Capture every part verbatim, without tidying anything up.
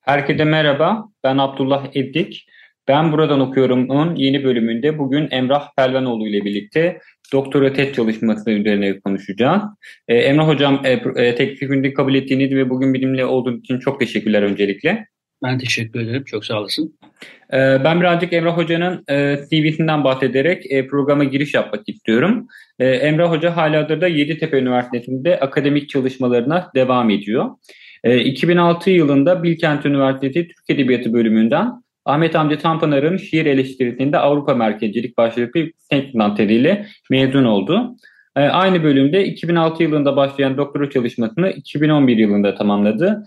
Herkese merhaba, ben Abdullah Edik. Ben Buradan Okuyorum'un yeni bölümünde bugün Emrah Pelvanoğlu ile birlikte doktora tez çalışması üzerine konuşacağız. Ee, Emrah Hocam, e, teklifini kabul ettiğiniz ve bugün benimle olduğunuz için çok teşekkürler öncelikle. Ben teşekkür ederim, çok sağ olasın. Ee, ben birazcık Emrah Hoca'nın e, C V'sinden bahsederek e, programa giriş yapmak istiyorum. E, Emrah Hoca halihazırda Yeditepe Üniversitesi'nde akademik çalışmalarına devam ediyor. iki bin altı yılında Bilkent Üniversitesi Türk Edebiyatı bölümünden Ahmet Hamdi Tanpınar'ın şiir eleştirisinde Avrupa merkezcilik başlıklı yüksek tezleriyle mezun oldu. Aynı bölümde iki bin altı yılında başlayan doktora çalışmasını iki bin on bir yılında tamamladı.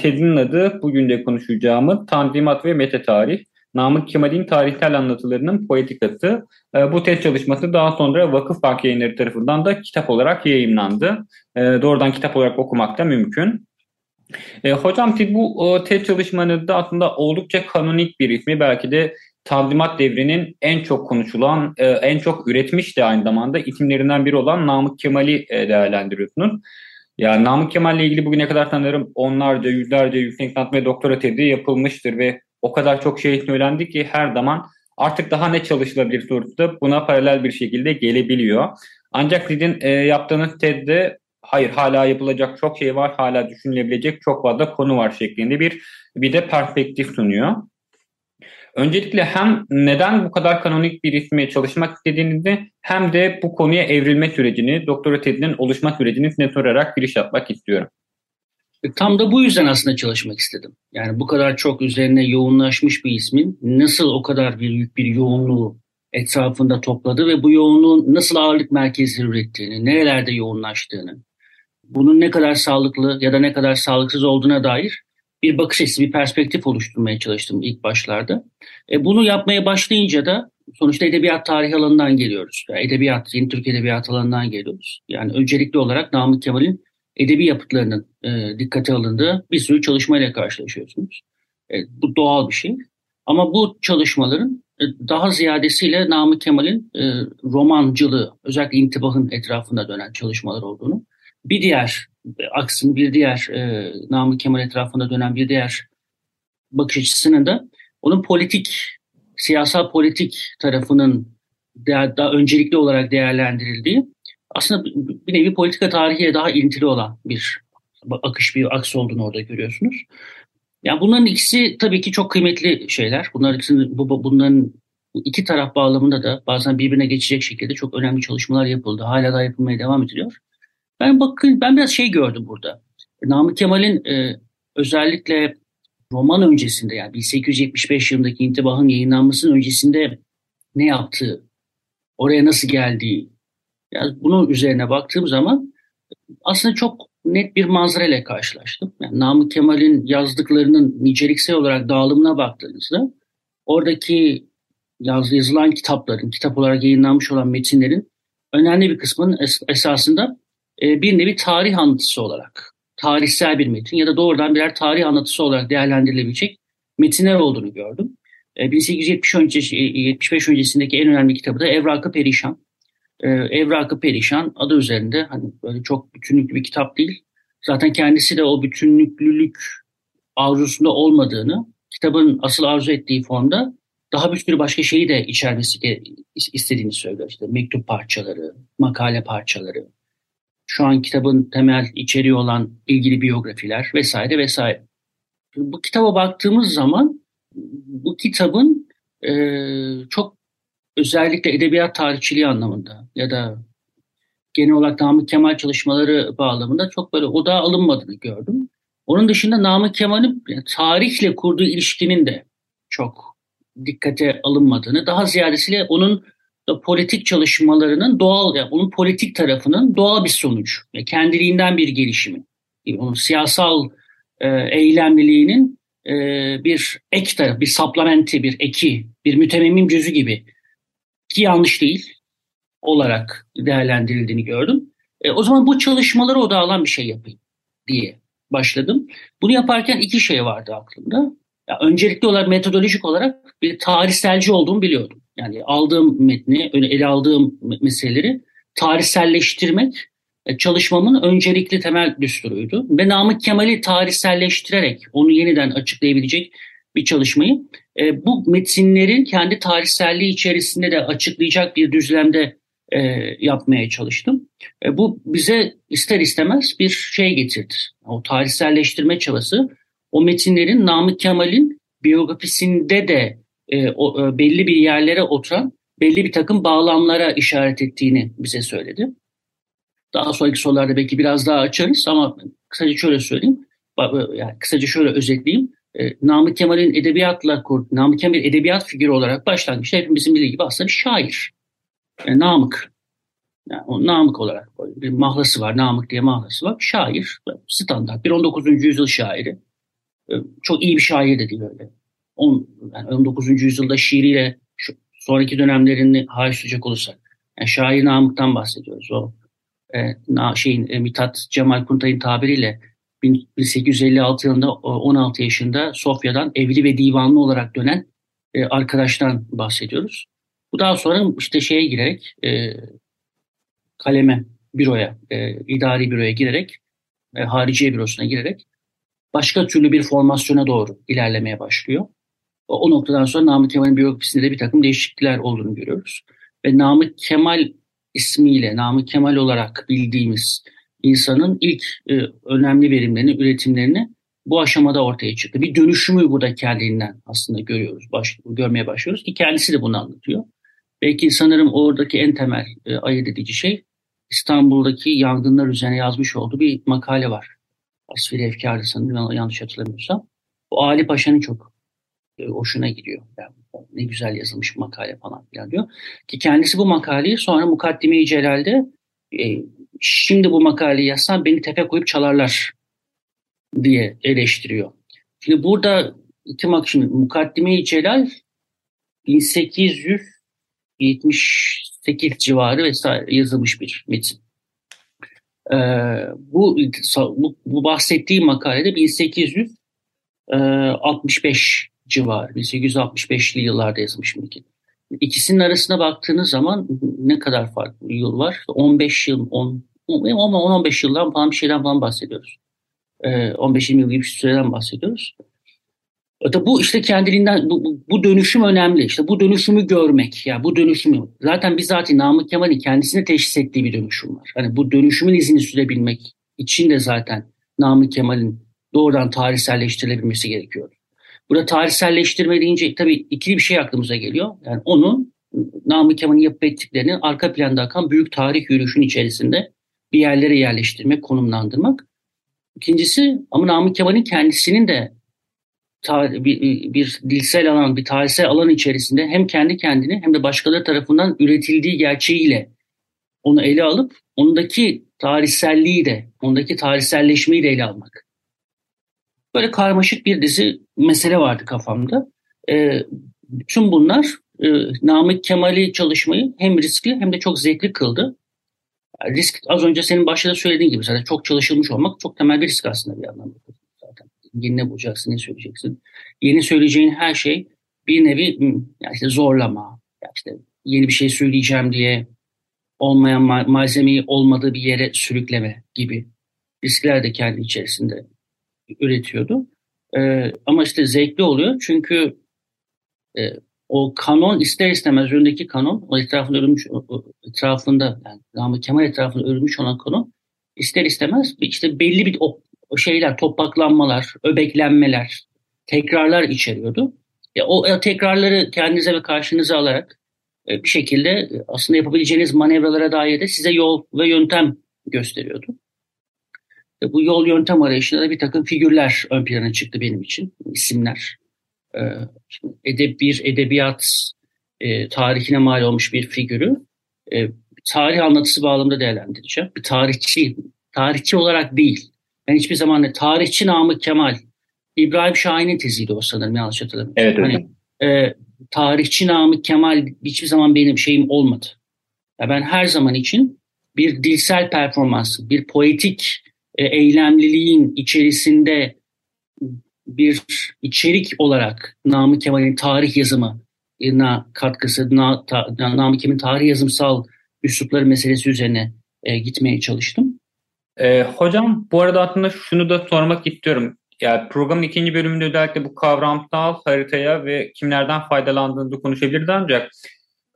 Tezinin adı bugün de konuşacağımız Tanzimat ve Metatarih. Namık Kemal'in tarihsel anlatılarının poetikası. Bu tez çalışması daha sonra Vakıfbank Yayınları tarafından da kitap olarak yayımlandı. Doğrudan kitap olarak okumak da mümkün. E, hocam siz bu o, tez çalışmanızda aslında oldukça kanonik bir ismi, belki de Tanzimat devrinin en çok konuşulan, e, en çok üretmiş de aynı zamanda isimlerinden biri olan Namık Kemal'i e, değerlendiriyorsunuz. Yani Namık Kemal'le ilgili bugüne kadar sanırım onlarca, yüzlerce yüksek lisans ve doktora tezi yapılmıştır ve o kadar çok şey söylendi ki her zaman artık daha ne çalışılabilir sorusu da buna paralel bir şekilde gelebiliyor. Ancak sizin e, yaptığınız tezde hayır, hala yapılacak çok şey var, hala düşünülebilecek çok fazla konu var şeklinde bir bir de perspektif sunuyor. Öncelikle hem neden bu kadar kanonik bir isme çalışmak istediğinizi hem de bu konuya evrilme sürecini, doktora tezinin oluşma sürecini size sorarak giriş yapmak istiyorum. Tam da bu yüzden aslında çalışmak istedim. Yani bu kadar çok üzerine yoğunlaşmış bir ismin nasıl o kadar büyük bir yoğunluğu etrafında topladı ve bu yoğunluğun nasıl ağırlık merkezleri ürettiğini, nerelerde yoğunlaştığını, bunun ne kadar sağlıklı ya da ne kadar sağlıksız olduğuna dair bir bakış açısı, bir perspektif oluşturmaya çalıştım ilk başlarda. E bunu yapmaya başlayınca da sonuçta edebiyat tarihi alanından geliyoruz. Yani edebiyat, yeni Türk edebiyat alanından geliyoruz. Yani öncelikli olarak Namık Kemal'in edebi yapıtlarının e, dikkate alındığı bir sürü çalışmayla karşılaşıyorsunuz. E, bu doğal bir şey. Ama bu çalışmaların e, daha ziyadesiyle Namık Kemal'in e, romancılığı, özellikle intibahın etrafında dönen çalışmalar olduğunu, Bir diğer aksın, bir diğer e, Namık Kemal etrafında dönen bir diğer bakış açısının da onun politik, siyasal politik tarafının daha, daha öncelikli olarak değerlendirildiği, aslında bir nevi politika tarihiye daha ilintili olan bir akış, bir aks olduğunu orada görüyorsunuz. Yani bunların ikisi tabii ki çok kıymetli şeyler. Bunların ikisini, bu, bunların iki taraf bağlamında da bazen birbirine geçecek şekilde çok önemli çalışmalar yapıldı. Hala da yapılmaya devam ediliyor. Ben bakın ben biraz şey gördüm burada. Namık Kemal'in e, özellikle roman öncesinde, yani bin sekiz yüz yetmiş beş yılındaki İntibah'ın yayınlanmasının öncesinde ne yaptığı, oraya nasıl geldiği. Yani bunun üzerine baktığım zaman aslında çok net bir manzarayla karşılaştım. Yani Namık Kemal'in yazdıklarının niceliksel olarak dağılımına baktığınızda oradaki yaz, yazılan kitapların, kitap olarak yayınlanmış olan metinlerin önemli bir kısmının es- esasında bir nevi tarih anlatısı olarak, tarihsel bir metin ya da doğrudan birer tarih anlatısı olarak değerlendirilebilecek metinler olduğunu gördüm. bin sekiz yüz yetmiş beş öncesindeki en önemli kitabı da Evrak-ı Perişan. Evrak-ı Perişan adı üzerinde hani böyle çok bütünlüklü bir kitap değil. Zaten kendisi de o bütünlüklülük arzusunda olmadığını, kitabın asıl arzu ettiği formda daha bir sürü başka şeyi de içermesi istediğini söylüyor. İşte mektup parçaları, makale parçaları, şu an kitabın temel içeriği olan ilgili biyografiler vesaire vesaire. Bu kitaba baktığımız zaman bu kitabın e, çok özellikle edebiyat tarihçiliği anlamında ya da genel olarak Namık Kemal çalışmaları bağlamında çok böyle odağa alınmadığını gördüm. Onun dışında Namık Kemal'in yani tarihle kurduğu ilişkinin de çok dikkate alınmadığını, daha ziyadesiyle onun politik çalışmalarının doğal, yani onun politik tarafının doğal bir sonucu ve kendiliğinden bir gelişimi. Yani onun siyasal e, eylemliliğinin e, bir ek tarafı, bir supplementi, bir eki, bir mütemmim cüzü gibi ki yanlış değil olarak değerlendirildiğini gördüm. E, o zaman bu çalışmalara odaklan bir şey yapayım diye başladım. Bunu yaparken iki şey vardı aklımda. Ya, öncelikli olarak metodolojik olarak bir tarihselci olduğumu biliyordum. Yani aldığım metni, ele aldığım meseleleri tarihselleştirmek çalışmamın öncelikli temel düsturuydu. Ve Namık Kemal'i tarihselleştirerek onu yeniden açıklayabilecek bir çalışmayı bu metinlerin kendi tarihselliği içerisinde de açıklayacak bir düzlemde yapmaya çalıştım. Bu bize ister istemez bir şey getirdi. O tarihselleştirme çabası o metinlerin Namık Kemal'in biyografisinde de E, o, e, belli bir yerlere oturan belli bir takım bağlamlara işaret ettiğini bize söyledi. Daha sonraki sorularda belki biraz daha açarız ama kısaca şöyle söyleyeyim, yani kısaca şöyle özetleyeyim. E, Namık Kemal'in edebiyatla kurdu, Namık Kemal edebiyat figürü olarak başlangıçta hepimizin bildiği gibi aslında bir şair. E, Namık, yani o Namık olarak bir mahlası var, Namık diye mahlası var. Şair, standart bir on dokuzuncu yüzyıl şairi. E, çok iyi bir şair de değil öyle. on, yani on dokuzuncu yüzyılda şiiriyle şu, sonraki dönemlerini harcayacak olursak, yani şair Namık'tan bahsediyoruz. O e, na, şeyin e, Mithat Cemal Kuntay'ın tabiriyle bin sekiz yüz elli altı yılında on altı yaşında Sofya'dan evli ve divanlı olarak dönen e, arkadaştan bahsediyoruz. Bu daha sonra işte şeye girerek e, kaleme, büroya, e, idari büroya girerek, e, hariciye bürosuna girerek başka türlü bir formasyona doğru ilerlemeye başlıyor. O noktadan sonra Namık Kemal'in biyografisinde de bir takım değişiklikler olduğunu görüyoruz. Ve Namık Kemal ismiyle, Namık Kemal olarak bildiğimiz insanın ilk e, önemli verimlerini, üretimlerini bu aşamada ortaya çıktı. Bir dönüşümü burada kendinden aslında görüyoruz, baş, görmeye başlıyoruz ki kendisi de bunu anlatıyor. Belki sanırım oradaki en temel e, ayırt edici şey İstanbul'daki yangınlar üzerine yazmış olduğu bir makale var. Asfiri Efkar'da sanırım, yanlış hatırlamıyorsam. O Ali Paşa'nın çok hoşuna gidiyor. Yani ne güzel yazılmış makale falan filan diyor. Ki kendisi bu makaleyi sonra Mukaddime-i Celal'de e, şimdi bu makaleyi yazsam beni tepe koyup çalarlar diye eleştiriyor. Şimdi burada iki mak şimdi Mukaddime-i Celal bin sekiz yüz yetmiş sekiz civarı vesaire yazılmış bir metin. E, bu, bu bu bahsettiği makalede bin sekiz yüz altmış beş civarı, bin sekiz yüz altmış beşli yıllarda yazılmış mümkün. İkisinin arasına baktığınız zaman ne kadar farklı yıl var? on beş yıl, on on on beş yıldan falan bir şeyden falan bahsediyoruz. on beş yirmi yıl gibi bir süreden bahsediyoruz. Hatta bu işte kendiliğinden, bu, bu dönüşüm önemli. İşte bu dönüşümü görmek, ya yani bu dönüşümü. Zaten bizzat Namık Kemal'in kendisine teşhis ettiği bir dönüşüm var. Hani bu dönüşümün izini sürebilmek için de zaten Namık Kemal'in doğrudan tarihselleştirilebilmesi gerekiyor. Burada tarihselleştirme deyince tabii ikili bir şey aklımıza geliyor. Yani onu Namık Kemal'in yapıp ettiklerinin arka planda akan büyük tarih yürüyüşün içerisinde bir yerlere yerleştirmek, konumlandırmak. İkincisi ama Namık Kemal'in kendisinin de tar- bir, bir dilsel alan, bir tarihsel alan içerisinde hem kendi kendini hem de başkaları tarafından üretildiği gerçeğiyle onu ele alıp ondaki tarihselliği de, ondaki tarihselleşmeyi de ele almak. Böyle karmaşık bir dizi mesele vardı kafamda. E, bütün bunlar e, Namık Kemal'i çalışmayı hem riskli hem de çok zevkli kıldı. Yani risk az önce senin başta söylediğin gibi zaten çok çalışılmış olmak çok temel bir risk aslında bir anlamda. Zaten yeni ne bulacaksın, ne söyleyeceksin. Yeni söyleyeceğin her şey bir nevi yani işte zorlama, yani işte yeni bir şey söyleyeceğim diye olmayan ma- malzemeyi olmadığı bir yere sürükleme gibi riskler de kendi içerisinde üretiyordu. Ee, ama işte zevkli oluyor çünkü e, o kanon ister istemez önündeki kanon, o etrafında örülmüş, etrafında yani Namık Kemal etrafında örülmüş olan kanon ister istemez işte belli bir o, o şeyler, topaklanmalar, öbeklenmeler, tekrarlar içeriyordu. E, o e, tekrarları kendinize ve karşınıza alarak e, bir şekilde aslında yapabileceğiniz manevralara dair de size yol ve yöntem gösteriyordu. Bu yol yöntem arayışında da bir takım figürler ön plana çıktı benim için, isimler. Ee, edeb bir edebiyat e, tarihine mal olmuş bir figürü e, tarih anlatısı bağlamında değerlendireceğim. Bir tarihçi, tarihçi olarak değil. Ben hiçbir zaman ne tarihçi Namık Kemal, İbrahim Şahin'in teziydi o sanırım, yanlış hatırlamıyorum. Evet, hani, e, tarihçi Namık Kemal hiçbir zaman benim şeyim olmadı. Ya ben her zaman için bir dilsel performansın, bir poetik e, eylemliliğin içerisinde bir içerik olarak Namık Kemal'in tarih yazımına katkısı, na, ta, Namık Kemal'in tarih yazımsal üslupları meselesi üzerine e, gitmeye çalıştım. E, hocam bu arada aslında şunu da sormak istiyorum. Yani programın ikinci bölümünde özellikle bu kavramsal haritaya ve kimlerden faydalandığını da konuşabiliriz, ancak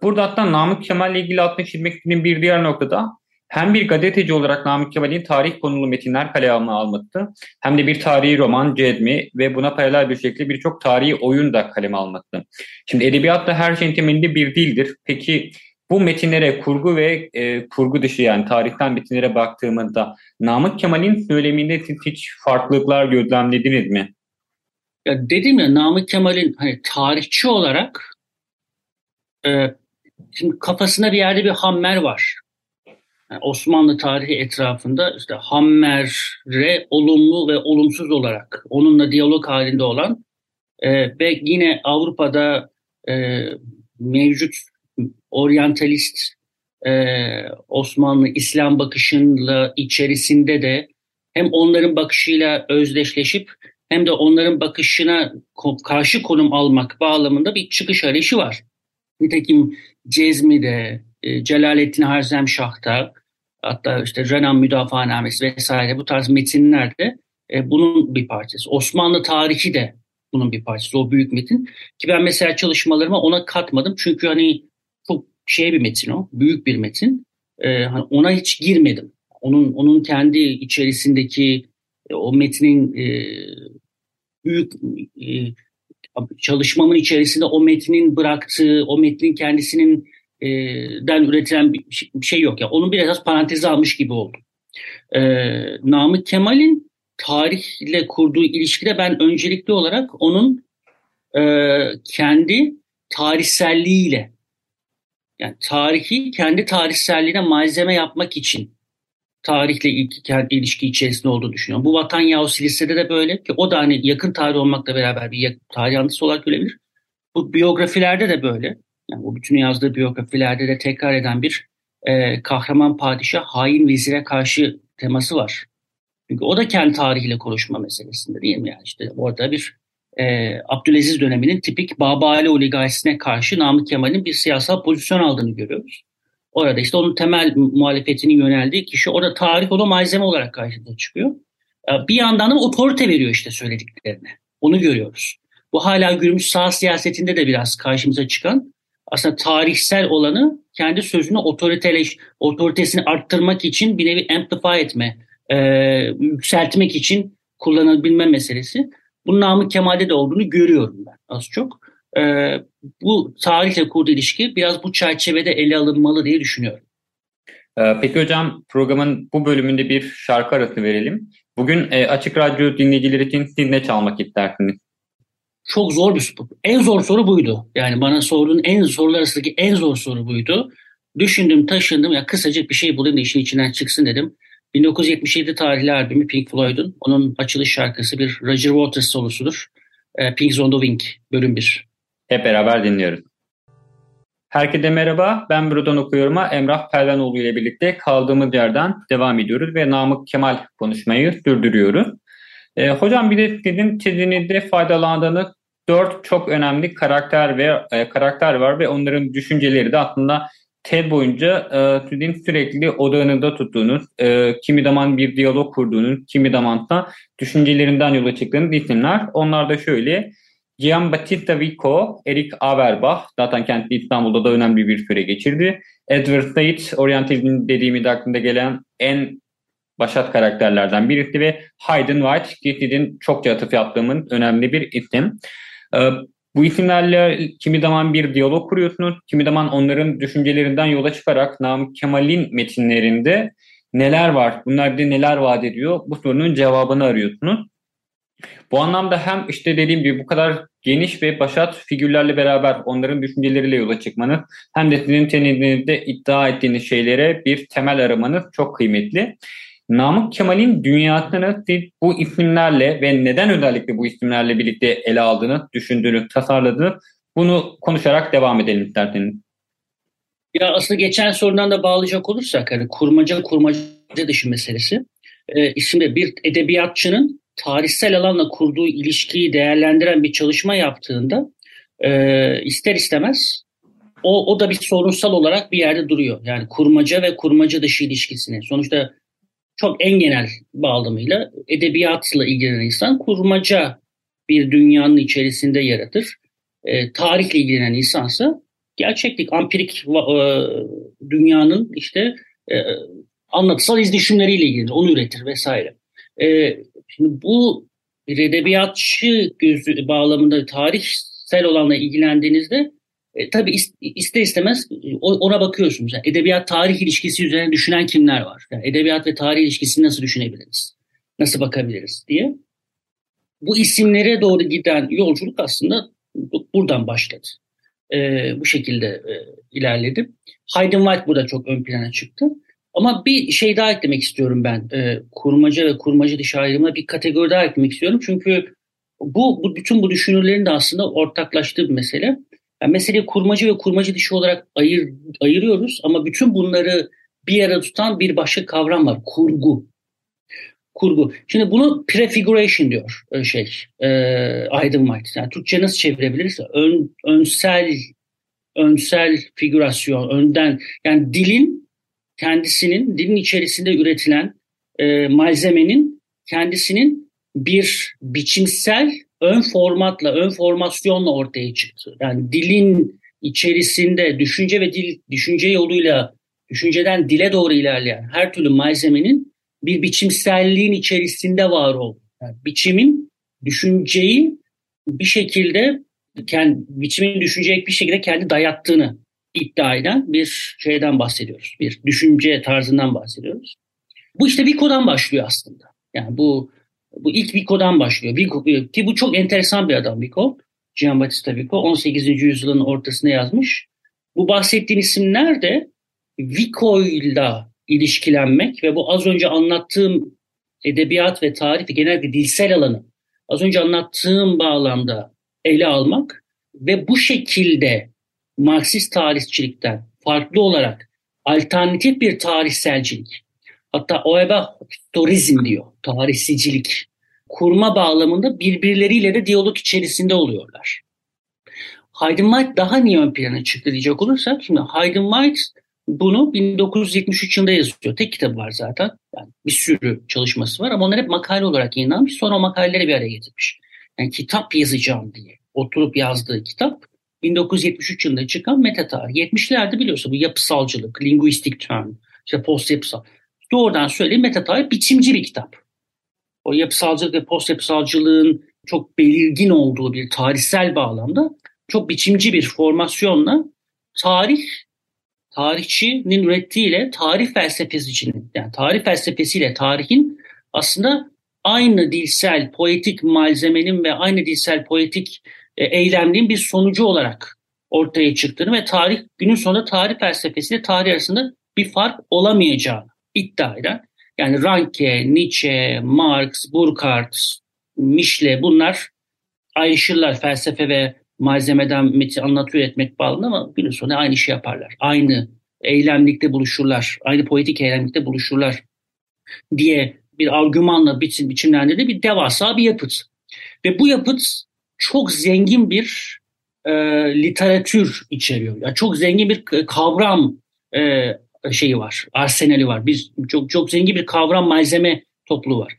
burada hatta Namık Kemal'le ilgili altını çizmek istediğim bir diğer noktada hem bir gazeteci olarak Namık Kemal'in tarih konulu metinler kaleme alması, hem de bir tarihi roman, cezmi ve buna paralel bir şekilde birçok tarihi oyun da kaleme alması. Şimdi edebiyat da her şeyin temelinde bir dildir. Peki bu metinlere kurgu ve e, kurgu dışı, yani tarihten metinlere baktığımızda Namık Kemal'in söyleminde hiç farklılıklar gözlemlediniz mi? Ya dedim ya, Namık Kemal'in hani tarihçi olarak e, şimdi kafasında bir yerde bir Hammer var. Yani Osmanlı tarihi etrafında işte Hammer'e olumlu ve olumsuz olarak onunla diyalog halinde olan e, ve yine Avrupa'da e, mevcut oryantalist e, Osmanlı İslam bakışıyla içerisinde de hem onların bakışıyla özdeşleşip hem de onların bakışına karşı konum almak bağlamında bir çıkış arayışı var. Nitekim Cezmi'de, e, Celaleddin Harzemşah'ta, hatta işte Renan Müdafaanamesi vesaire bu tarz metinlerde e, bunun bir parçası. Osmanlı tarihi de bunun bir parçası, o büyük metin. Ki ben mesela çalışmalarıma ona katmadım çünkü hani çok şey bir metin o, büyük bir metin. Ee, hani ona hiç girmedim. Onun onun kendi içerisindeki e, o metnin e, büyük e, çalışmamın içerisinde o metnin bıraktığı, o metnin kendisinin e, den üretilen bir şey yok ya. Yani onun biraz paranteze almış gibi oldu. Ee, Namık Kemal'in tarihle kurduğu ilişkide ben öncelikli olarak onun e, kendi tarihselliğiyle, yani tarihi kendi tarihselliğine malzeme yapmak için tarihle ilişki içerisinde olduğunu düşünüyorum. Bu Vatan Yavuz Lise'de de böyle ki o da hani yakın tarih olmakla beraber bir tarih yanlısı olarak görebilir. Bu biyografilerde de böyle. Yani bu bütün yazdığı biyografilerde de tekrar eden bir e, kahraman padişah, hain vezire karşı teması var. Çünkü o da kendi tarihiyle konuşma meselesinde değil mi? Yani işte orada bir e, Abdülaziz döneminin tipik Babali oligarşisine karşı Namık Kemal'in bir siyasal pozisyon aldığını görüyoruz. Orada işte onun temel muhalefetinin yöneldiği kişi orada tarih ona malzeme olarak karşımıza çıkıyor. Bir yandan da otorite veriyor işte söylediklerine. Onu görüyoruz. Bu hala günümüz sağ siyasetinde de biraz karşımıza çıkan, aslında tarihsel olanı kendi sözünü otoriteleş, otoritesini arttırmak için bir nevi amplify etme, e, yükseltmek için kullanabilme meselesi. Bunun Namık Kemal'de de olduğunu görüyorum ben az çok. Ee, bu tarihle kurduğu ilişki biraz bu çerçevede ele alınmalı diye düşünüyorum. Ee, peki hocam, programın bu bölümünde bir şarkı arası verelim. Bugün e, Açık Radyo dinleyicileri için siz ne çalmak istersiniz? Çok zor bir soru. En zor soru buydu. Yani bana sorduğun en sorular arasındaki en zor soru buydu. Düşündüm, taşındım, ya kısacık bir şey bulayım da işin içinden çıksın dedim. bin dokuz yüz yetmiş yedi tarihli albümü Pink Floyd'un, onun açılış şarkısı bir Roger Waters solusudur. E, Pigs on the Wing bölüm bir. Hep beraber dinliyoruz. Herkese merhaba, ben buradan okuyorum'a Emrah Pervanoğlu ile birlikte kaldığımız yerden devam ediyoruz ve Namık Kemal konuşmayı sürdürüyoruz. Ee, hocam bir de sizin çizdiğinizde faydalandığınız dört çok önemli karakter ve e, karakter var ve onların düşünceleri de aslında tez boyunca e, sizin sürekli odağınızda tuttuğunuz, e, kimi zaman bir diyalog kurduğunuz, kimi zaman da düşüncelerinden yola çıktığınız isimler. Onlar da şöyle: Giambattista Vico, Eric Auerbach, zaten kendisi İstanbul'da da önemli bir süre geçirdi. Edward Said, Orientalizm dediğimde aklımda gelen en başat karakterlerden birisi ve Haydn White, Keats'in çokça atıf yaptığımın önemli bir isim. Bu isimlerle kimi zaman bir diyalog kuruyorsunuz, kimi zaman onların düşüncelerinden yola çıkarak Namık Kemal'in metinlerinde neler var, bunlar bir de neler vaat ediyor, bu sorunun cevabını arıyorsunuz. Bu anlamda hem işte dediğim gibi bu kadar geniş ve başat figürlerle beraber onların düşünceleriyle yola çıkmanız, hem de sizin teninizde iddia ettiğiniz şeylere bir temel aramanız çok kıymetli. Namık Kemal'in dünyasını siz bu isimlerle ve neden özellikle bu isimlerle birlikte ele aldığını, düşündüğünü, tasarladığını, bunu konuşarak devam edelim isterseniz. Ya aslında geçen sorudan da bağlayacak olursak, hani kurmaca kurmaca dışı meselesi. Ee, şimdi bir edebiyatçının tarihsel alanla kurduğu ilişkiyi değerlendiren bir çalışma yaptığında e, ister istemez o, o da bir sorunsal olarak bir yerde duruyor. Yani kurmaca ve kurmaca dışı ilişkisini. Sonuçta çok en genel bağlamıyla edebiyatla ilgilenen insan kurmaca bir dünyanın içerisinde yaratır. E, tarihle ilgilenen insansa gerçeklik, ampirik e, dünyanın işte e, anlatısal izdüşümleriyle ilgili onu üretir vesaire. E, şimdi bu bir edebiyatçı gözü bağlamında tarihsel olanla ilgilendiğinizde e, tabii iste istemez ona bakıyorsunuz. Yani edebiyat tarih ilişkisi üzerine düşünen kimler var? Yani edebiyat ve tarih ilişkisini nasıl düşünebiliriz? Nasıl bakabiliriz diye. Bu isimlere doğru giden yolculuk aslında buradan başladı. E, bu şekilde e, ilerledim. Haydn White burada çok ön plana çıktı. Ama bir şey daha eklemek istiyorum ben. E, kurmaca ve kurmaca dışı ayrımına bir kategori daha eklemek istiyorum. Çünkü bu, bu bütün bu düşünürlerin de aslında ortaklaştığı bir mesele. Yani meseleyi kurmaca ve kurmaca dışı olarak ayır, ayırıyoruz. Ama bütün bunları bir arada tutan bir başka kavram var. Kurgu. Kurgu. Şimdi bunu prefiguration diyor şey, e, Haydn White. Yani Türkçe nasıl çevirebiliriz? Ön, önsel, önsel figürasyon, önden. Yani dilin kendisinin, dilin içerisinde üretilen e, malzemenin kendisinin bir biçimsel ön formatla, ön formasyonla ortaya çıktı. Yani dilin içerisinde düşünce ve dil, düşünce yoluyla, düşünceden dile doğru ilerleyen her türlü malzemenin bir biçimselliğin içerisinde var oldu. Yani biçimin düşünceyi bir şekilde, kendi, biçimin düşünceyi bir şekilde kendi dayattığını iddia eden bir şeyden bahsediyoruz. Bir düşünce tarzından bahsediyoruz. Bu işte Vico'dan başlıyor aslında. Yani bu bu ilk Vico'dan başlıyor. Vico, ki bu çok enteresan bir adam Vico. Giambattista Vico on sekizinci yüzyılın ortasına yazmış. Bu bahsettiğim isimler de Vico'yla ilişkilenmek ve bu az önce anlattığım edebiyat ve tarih ve genelde dilsel alanı az önce anlattığım bağlamda ele almak ve bu şekilde Marksist tarihçilikten farklı olarak alternatif bir tarihselcilik, hatta Oeba historizm diyor, tarihsicilik kurma bağlamında birbirleriyle de diyalog içerisinde oluyorlar. Haydn White daha niye ön plana çıktı diyecek olursak, şimdi Haydn White bunu bin dokuz yüz yetmiş üç yılında yazıyor. Tek kitabı var zaten. Yani bir sürü çalışması var ama onlar hep makale olarak yayınlanmış. Sonra o makaleleri bir araya getirmiş. Yani kitap yazacağım diye oturup yazdığı kitap bin dokuz yüz yetmiş üç yılında çıkan Meta Tarih. yetmişlerde biliyorsun bu yapısalcılık, linguistik term, işte post yapısal. Doğrudan söyleyeyim, Meta Tarih biçimci bir kitap. O yapısalcılık ve post yapısalcılığın çok belirgin olduğu bir tarihsel bağlamda çok biçimci bir formasyonla tarih tarihçinin ürettiğiyle tarih felsefesinin, yani tarih felsefesiyle tarihin aslında aynı dilsel poetik malzemenin ve aynı dilsel poetik eylemliğin bir sonucu olarak ortaya çıktığını ve tarih günün sonunda tarih felsefesiyle tarih arasında bir fark olamayacağını iddia eden, yani Ranke, Nietzsche, Marx, Burckhardt, Michel, bunlar ayrışırlar felsefe ve malzemeden metin anlatı üretmek bağlı ama günün sonunda aynı işi yaparlar. Aynı eylemlikte buluşurlar. Aynı poetik eylemlikte buluşurlar diye bir argümanla biçim, biçimlendirdiği bir devasa bir yapıt. Ve bu yapıt çok zengin bir e, literatür içeriyor. Yani çok zengin bir kavram e, şeyi var. Arsenali var. Biz çok çok zengin bir kavram malzeme topluluğu var.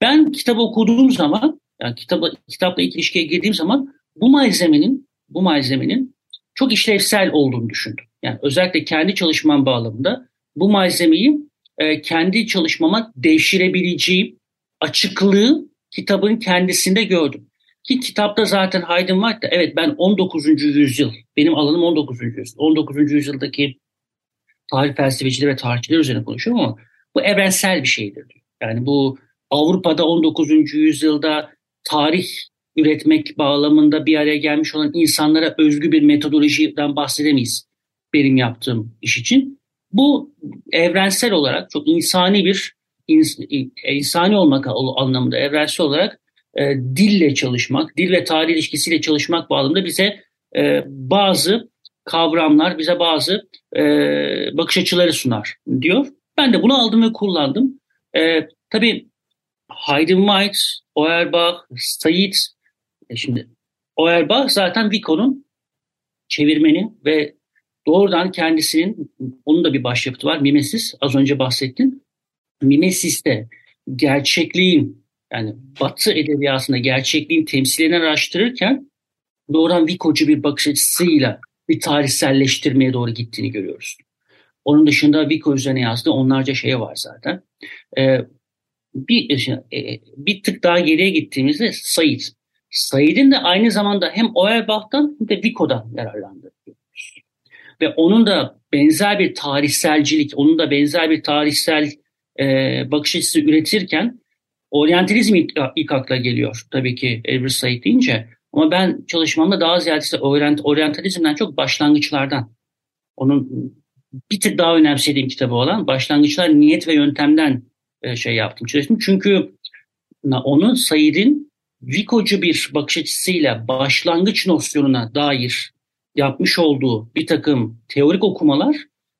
Ben kitabı okuduğum zaman, yani kitabı, kitapla ilk ilişkiye girdiğim zaman Bu malzemenin, bu malzemenin çok işlevsel olduğunu düşündüm. Yani özellikle kendi çalışmam bağlamında bu malzemeyi e, kendi çalışmama devşirebileceğim açıklığı kitabın kendisinde gördüm. Ki kitapta zaten Haydn White da evet ben on dokuzuncu yüzyıl, benim alanım on dokuzuncu yüzyıl. on dokuzuncu yüzyıldaki tarih felsefecileri ve tarihçileri üzerine konuşuyorum ama bu evrensel bir şeydir. Yani bu Avrupa'da on dokuzuncu yüzyılda tarih üretmek bağlamında bir araya gelmiş olan insanlara özgü bir metodolojiden bahsedemeyiz benim yaptığım iş için. Bu evrensel olarak çok insani bir, insani olmak anlamında evrensel olarak e, dille çalışmak, dil ve tarih ilişkisiyle çalışmak bağlamında bize e, bazı kavramlar, bize bazı e, bakış açıları sunar diyor. Ben de bunu aldım ve kullandım. E, tabii Heidenwald, Auerbach, Said, e şimdi Auerbach zaten Vico'nun çevirmeni ve doğrudan kendisinin, onun da bir başyapıtı var, Mimesis, az önce bahsettim. Mimesis'te gerçekliğin, yani Batı edebiyatında gerçekliğin temsilini araştırırken doğrudan Vico'cu bir bakış açısıyla bir tarihselleştirmeye doğru gittiğini görüyoruz. Onun dışında Vico üzerine yazdığı onlarca şey var zaten. Ee, bir, bir tık daha geriye gittiğimizde Said. Said'in de aynı zamanda hem Auerbach'tan hem de Vico'dan yararlandı. Ve onun da benzer bir tarihselcilik, onun da benzer bir tarihsel e, bakış açısı üretirken oryantalizm ilk, ilk akla geliyor tabii ki Edward Said deyince. Ama ben çalışmamda daha ziyadesi oryant, oryantalizmden çok başlangıçlardan, onun bir tık daha önemsediğim kitabı olan Başlangıçlar, Niyet ve Yöntem'den e, şey yaptım, çalıştım. Çünkü onun, Said'in Vico'cu bir bakış açısıyla başlangıç nosyonuna dair yapmış olduğu bir takım teorik okumalar,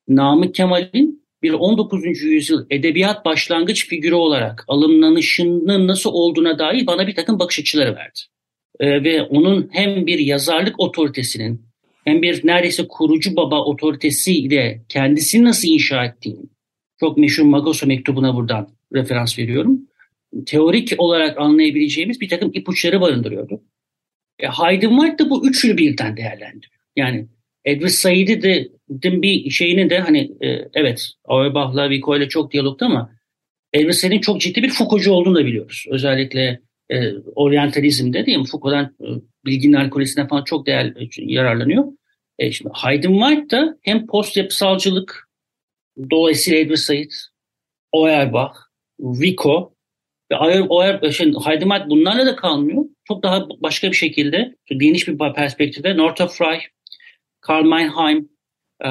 Namık Kemal'in bir on dokuzuncu yüzyıl edebiyat başlangıç figürü olarak alımlanışının nasıl olduğuna dair bana bir takım bakış açıları verdi. Ee, ve onun hem bir yazarlık otoritesinin, hem bir neredeyse kurucu baba otoritesiyle kendisini nasıl inşa ettiğini, çok meşhur Magoso mektubuna buradan referans veriyorum, teorik olarak anlayabileceğimiz bir takım ipuçları barındırıyordu. E, Heidenwald da bu üçlü birden değerlendiriyor. Yani Edward Said'i de bir şeyini de hani e, evet Auerbach'la Vico ile çok diyalogda ama Edward Said'in çok ciddi bir Foucault'cu olduğunu da biliyoruz. Özellikle e, oryantalizmde değil mi? Foucault'dan e, bilginin alkolesinden falan çok değer yararlanıyor. E, şimdi Heidenwald da hem post yapısalcılık, dolayısıyla Edward Said, Auerbach, Vico ve Auerbach, şimdi Heidenwald bunlarla da kalmıyor. Çok daha başka bir şekilde, geniş bir perspektifte Northrop Frye, Karl Mannheim,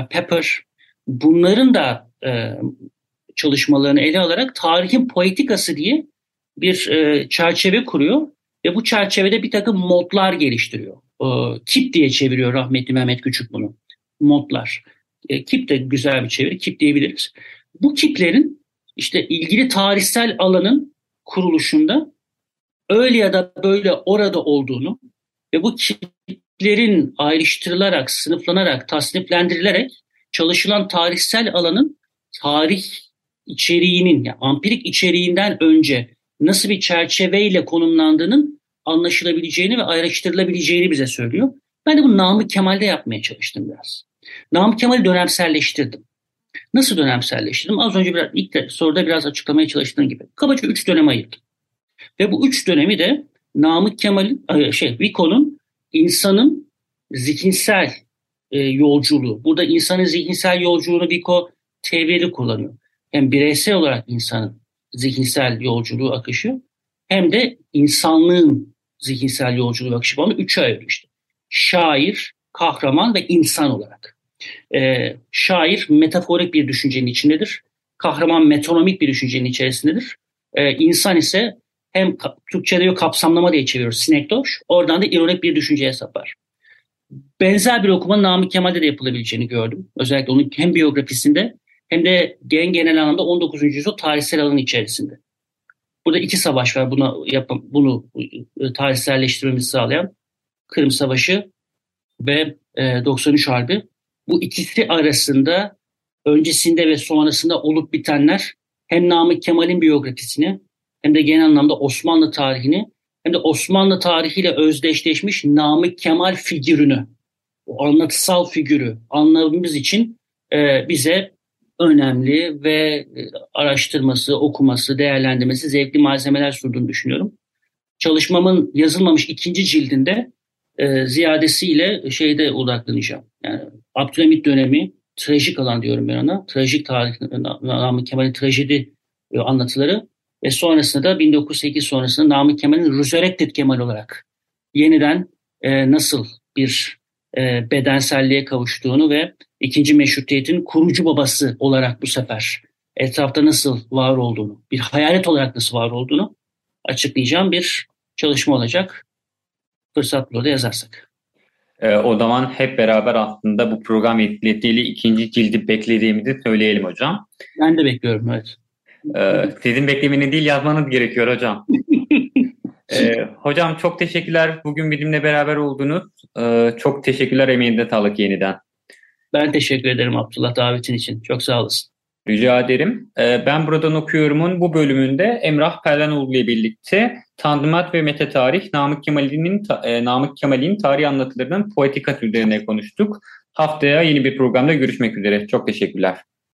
Pepper, bunların da e, çalışmalarını ele alarak tarihin poetikası diye bir e, çerçeve kuruyor ve bu çerçevede bir takım modlar geliştiriyor. E, Kip diye çeviriyor rahmetli Mehmet Küçük bunu. Modlar. E, Kip de güzel bir çeviri. Kip diyebiliriz. Bu kiplerin işte ilgili tarihsel alanın kuruluşunda öyle ya da böyle orada olduğunu ve bu kitlerin ayrıştırılarak, sınıflanarak, tasniflendirilerek çalışılan tarihsel alanın tarih içeriğinin, yani ampirik içeriğinden önce nasıl bir çerçeveyle konumlandığının anlaşılabileceğini ve ayrıştırılabileceğini bize söylüyor. Ben de bunu Namık Kemal'de yapmaya çalıştım biraz. Namık Kemal'i dönemselleştirdim. Nasıl dönemselleştirdim? Az önce biraz, ilk soruda biraz açıklamaya çalıştığım gibi. Kabaca üç döneme ayırdım. Ve bu üç dönemi de Namık Kemal'in, şey, Vico'nun insanın zihinsel e, yolculuğu. Burada insanın zihinsel yolculuğunu Vico tevreli kullanıyor. Hem bireysel olarak insanın zihinsel yolculuğu akışı hem de insanlığın zihinsel yolculuğu akışı. Bunu üçe ayırıyor işte. Şair, kahraman ve insan olarak. E, şair metaforik bir düşüncenin içindedir. Kahraman metonomik bir düşüncenin içerisindedir. E, insan ise hem Türkçe'de yok kapsamlama diye çeviriyoruz. Sinekdoş. Oradan da ironik bir düşünceye sapar. Benzer bir okuma Namık Kemal'de de yapılabileceğini gördüm. Özellikle onun hem biyografisinde hem de gen genel anlamda on dokuzuncu yüzyıl tarihsel alanı içerisinde. Burada iki savaş var buna yapım, bunu tarihselleştirmemizi sağlayan. Kırım Savaşı ve e, doksan üç Harbi. Bu ikisi arasında öncesinde ve sonrasında olup bitenler hem Namık Kemal'in biyografisini hem de genel anlamda Osmanlı tarihini hem de Osmanlı tarihiyle özdeşleşmiş Namık Kemal figürünü, o anlatısal figürü anlamamız için e, bize önemli ve e, araştırması, okuması, değerlendirmesi zevkli malzemeler sunduğunu düşünüyorum. Çalışmamın yazılmamış ikinci cildinde e, ziyadesiyle şeyde odaklanacağım. Yani Abdülhamit dönemi, trajik alan diyorum ben ona, trajik tarih, Namık Kemal'in trajedi e, anlatıları. ve sonrasında da bin dokuz yüz sekiz sonrasında Namık Kemal'in Resurrected Kemal olarak yeniden e, nasıl bir e, bedenselliğe kavuştuğunu ve ikinci meşrutiyetin kurucu babası olarak bu sefer etrafta nasıl var olduğunu, bir hayalet olarak nasıl var olduğunu açıklayacağım bir çalışma olacak. Fırsat burada yazarsak. O zaman hep beraber aslında bu program yetkileriyle ikinci cildi beklediğimizi söyleyelim hocam. Ben de bekliyorum, evet. Ee, sizin beklemeni değil, yazmanız gerekiyor hocam. ee, hocam çok teşekkürler. Bugün bizimle beraber oldunuz. Ee, çok teşekkürler. Emeğinize sağlık yeniden. Ben teşekkür ederim Abdullah davetin için. Çok sağ olasın. Rica ederim. Ee, ben Buradan Okuyorum'un bu bölümünde Emrah Pervanoğlu ile birlikte Tanzimat ve Mete Tarih, Namık Kemal'in e, Namık Kemal'in tarih anlatılarının poetika türlerine konuştuk. Haftaya yeni bir programda görüşmek üzere. Çok teşekkürler.